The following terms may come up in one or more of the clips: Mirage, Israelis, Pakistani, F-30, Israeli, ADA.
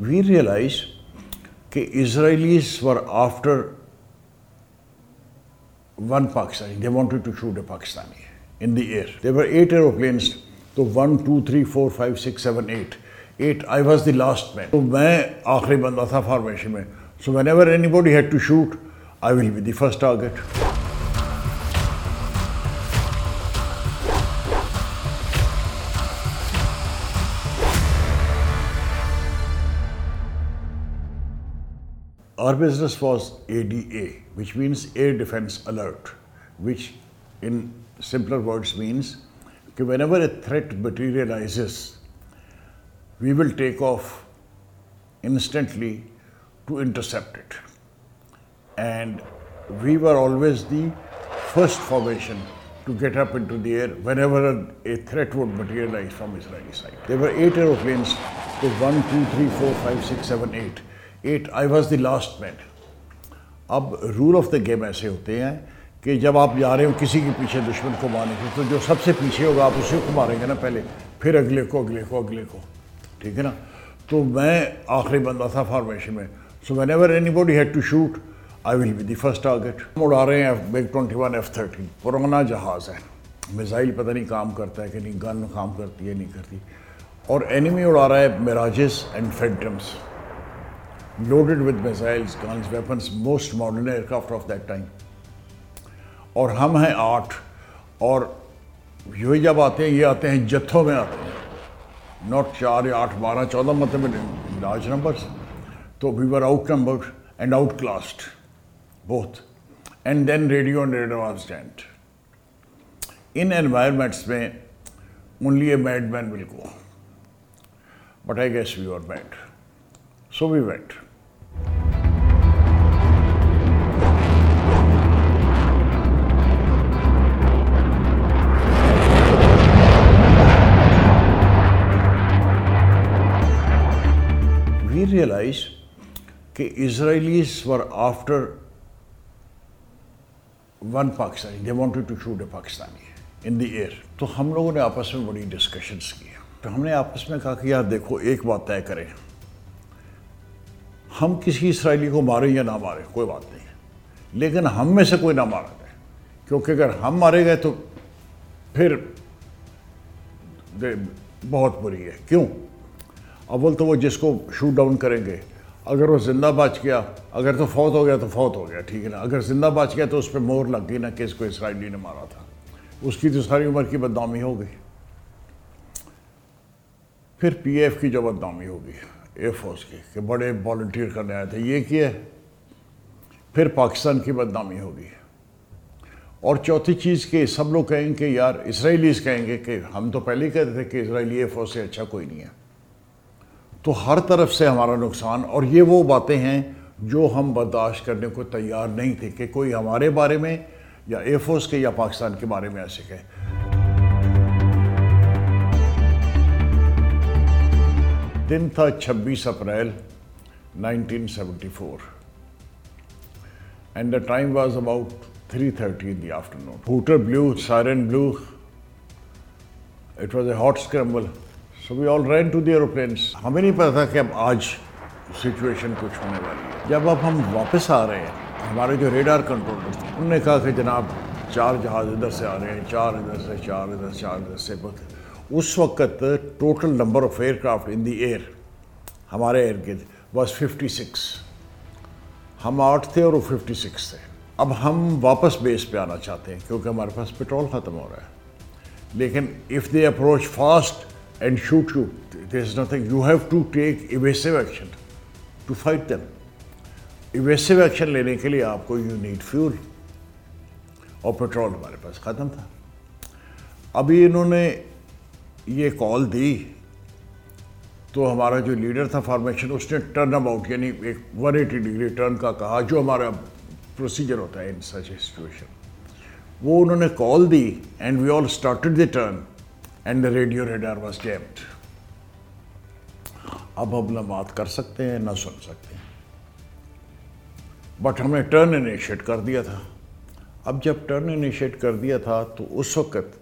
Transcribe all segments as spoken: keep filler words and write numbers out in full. we realized that Israelis were after one Pakistani. They wanted to shoot a Pakistani in the air. There were eight aeroplanes, so one, two, three, four, five, six, seven, eight. Eight, I was the last man. So I was the last man formation mein. So whenever anybody had to shoot, I will be the first target. Our business was A D A, which means Air Defense Alert, which in simpler words means that whenever a threat materializes, we will take off instantly to intercept it. And we were always the first formation to get up into the air whenever a threat would materialize from Israeli side. There were eight aeroplanes, so one, two, three, four, five, six, seven, eight. Eight, I was the last man. اب role of the game ایسے ہوتے ہیں کہ جب آپ جا رہے ہو کسی کے پیچھے دشمن کو مارنے کے تو جو سب سے پیچھے ہوگا آپ اسی کو ماریں گے نا پہلے، پھر اگلے کو اگلے کو اگلے کو، ٹھیک ہے نا. تو میں آخری بندہ تھا فارمیشن میں. So whenever anybody had to shoot I will be the first target. ہم اڑا رہے ہیں MiG twenty one, F thirty. پرانا جہاز ہے، میزائل پتہ نہیں کام کرتا ہے کہ نہیں، گن کام کرتی ہے نہیں کرتی. اور اینیمی اڑا رہا ہے Mirages and Phantoms loaded with missiles, guns, weapons, most modern aircraft of that time. اور ہم ہیں آٹھ، اور یہ جب آتے ہیں یہ آتے ہیں جتھوں میں آتے ہیں، ناٹ چار یا آٹھ بارہ چودہ، مطلب لارج نمبرس. تو we were outnumbered and outclassed both, and then radio and radio stand. In environments میں only a mad man will go, but I guess we are mad, so we went. We realized that Israelis were after one Pakistani. They wanted to shoot a Pakistani in the air. تو ہم لوگوں نے آپس میں بڑی discussions کی. تو ہم نے آپس میں کہا کہ یار دیکھو، ایک بات طے کریں، ہم کسی اسرائیلی کو ماریں یا نہ ماریں کوئی بات نہیں، لیکن ہم میں سے کوئی نہ مارا گئے، کیونکہ اگر ہم مارے گئے تو پھر بہت بری ہے. کیوں؟ اول تو وہ جس کو شوٹ ڈاؤن کریں گے، اگر وہ زندہ بچ گیا، اگر تو فوت ہو گیا تو فوت ہو گیا، ٹھیک ہے نا. اگر زندہ بچ گیا تو اس پہ مہر لگ گئی نا کہ اس کو اسرائیلی نے مارا تھا، اس کی تو ساری عمر کی بدنامی ہو گئی. پھر پی ایف کی جو بدنامی ہو گئی ایئر فورس کی کہ بڑے والنٹیئر کرنے آئے تھے، یہ کیا ہے. پھر پاکستان کی بدنامی ہوگی. اور چوتھی چیز کہ سب لوگ کہیں کہ یار اسرائیلیز کہیں گے کہ ہم تو پہلے ہی کہتے تھے کہ اسرائیلی ایئر فورس سے اچھا کوئی نہیں ہے. تو ہر طرف سے ہمارا نقصان. اور یہ وہ باتیں ہیں جو ہم برداشت کرنے کو تیار نہیں تھے کہ کوئی ہمارے بارے میں یا ایئر فورس کے یا پاکستان کے بارے میں ایسے کہے. دن تھا چھبیس April nineteen seventy four, and the time was about three thirty in the afternoon. Hooter blue, siren blue, it was a hot scramble. So we all ran to the aeroplanes. ہمیں نہیں پتا تھا کہ اب آج situation کچھ ہونے والی ہے. جب اب ہم واپس آ رہے ہیں، ہمارے جو ریڈار کنٹرول تھے انہوں نے کہا کہ جناب چار جہاز ادھر سے آ رہے ہیں، چار ادھر سے، چار ادھر سے، چار ادھر سے. بس اس وقت total number of aircraft in the air ہمارے ایئر کے واز ففٹی سکس. ہم آٹھ تھے اور وہ ففٹی سکس تھے. اب ہم واپس بیس پہ آنا چاہتے ہیں کیونکہ ہمارے پاس پیٹرول ختم ہو رہا ہے. لیکن if they approach fast and shoot you, there is nothing. You have to take evasive action to fight them. Evasive action لینے کے لیے آپ کو یو نیڈ فیول، اور پیٹرول ہمارے پاس ختم تھا. ابھی انہوں نے یہ کال دی تو ہمارا جو لیڈر تھا فارمیشن، اس نے ٹرن اباؤٹ یعنی ایک ون ایٹی ڈگری ٹرن کا کہا، جو ہمارا پروسیجر ہوتا ہے ان سچ اے سچویشن. وہ انہوں نے کال دی and we all started the turn and the radio radar was jammed. اب ہم نہ بات کر سکتے ہیں نہ سن سکتے ہیں، بٹ ہم نے ٹرن انیشیٹ کر دیا تھا. اب جب ٹرن انیشیٹ کر دیا تھا تو اس وقت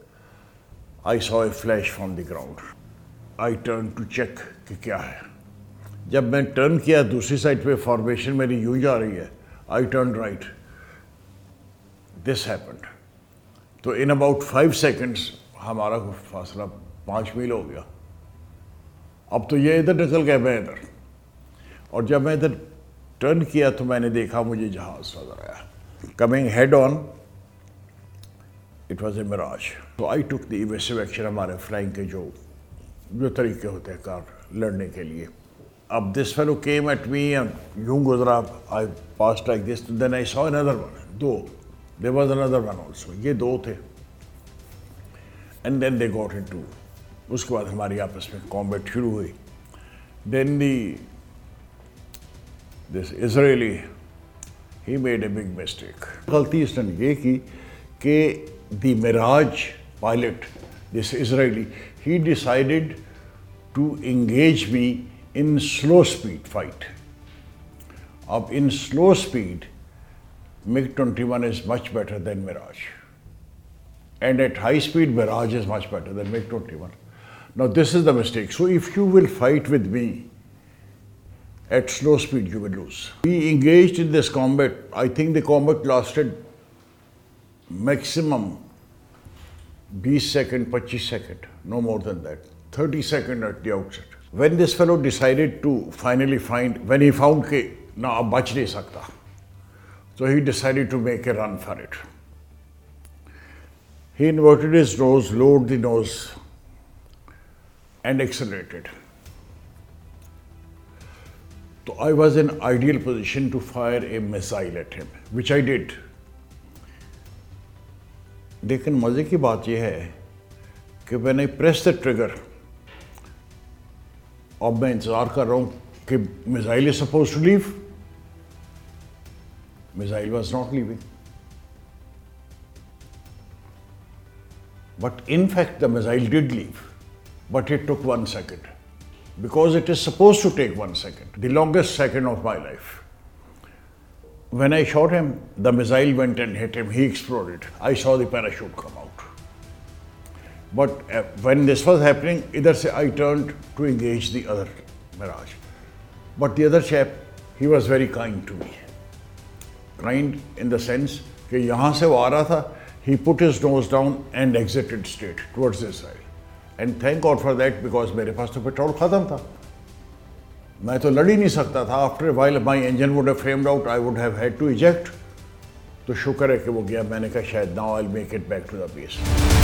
I saw a flash from the ground. I turned to check کہ کیا ہے. جب میں ٹرن کیا دوسری سائڈ پہ فارمیشن میری یوں جا رہی ہے، I turn right, this happened. تو ان اباؤٹ فائیو سیکنڈس ہمارا فاصلہ پانچ میل ہو گیا. اب تو یہ ادھر نکل گئے، میں ادھر، اور جب میں ادھر ٹرن کیا تو میں نے دیکھا مجھے جہاز نظر آیا coming head on. It was a Mirage. تو آئی ٹک دی ایویسو ایکشن، ہمارے فلائنگ کے جو جو طریقے ہوتے ہیں کار لڑنے کے لیے. اب this fellow came at me and یوں گزرا، I pass like this, then I saw another one, دو، there was another one also, یہ دو تھے. And then they got into. اس کے بعد ہماری آپس میں کامبیٹ شروع ہوئی. Then the this Israeli, he made a big mistake. غلطی اس نے یہ کی کہ the Mirage pilot, this Israeli, he decided to engage me in slow speed fight. اب in slow speed MiG twenty one is much better than Mirage, and at high speed Mirage is much better than MiG twenty one. Now this is the mistake. So if you will fight with me at slow speed you will lose. We engaged in this combat. I think the combat lasted maximum twenty second, twenty-five second, no more than that, thirty second at the outset. When this fellow decided to finally find, when he found ke na ab bach nahi sakta, so he decided to make a run for it. He inverted his nose, lowered the nose and accelerated. So I was in ideal position to fire a missile at him, which I did. لیکن مزے کی بات یہ ہے کہ when I press the trigger, اب میں انتظار کر رہا ہوں کہ missile is supposed to leave. Missile was not leaving. But in fact the missile did leave. But it took one second. Because it is supposed to take one second, the longest second of my life. When I shot him, the missile went and hit him, he exploded. I saw the parachute come out. But uh, when this was happening, either say I turned to engage the other Mirage. But the other chap, he was very kind to me. Kind in the sense that yahan se wo aa raha tha, he put his nose down and exited straight towards this side. And thank God for that, because میرے پاس تو petrol ختم تھا، میں تو لڑ ہی نہیں سکتا تھا. After a while my engine would have flamed out, I would have had to eject. تو شکر ہے کہ وہ گیا. میں نے کہا شاید now I will make it back to the base.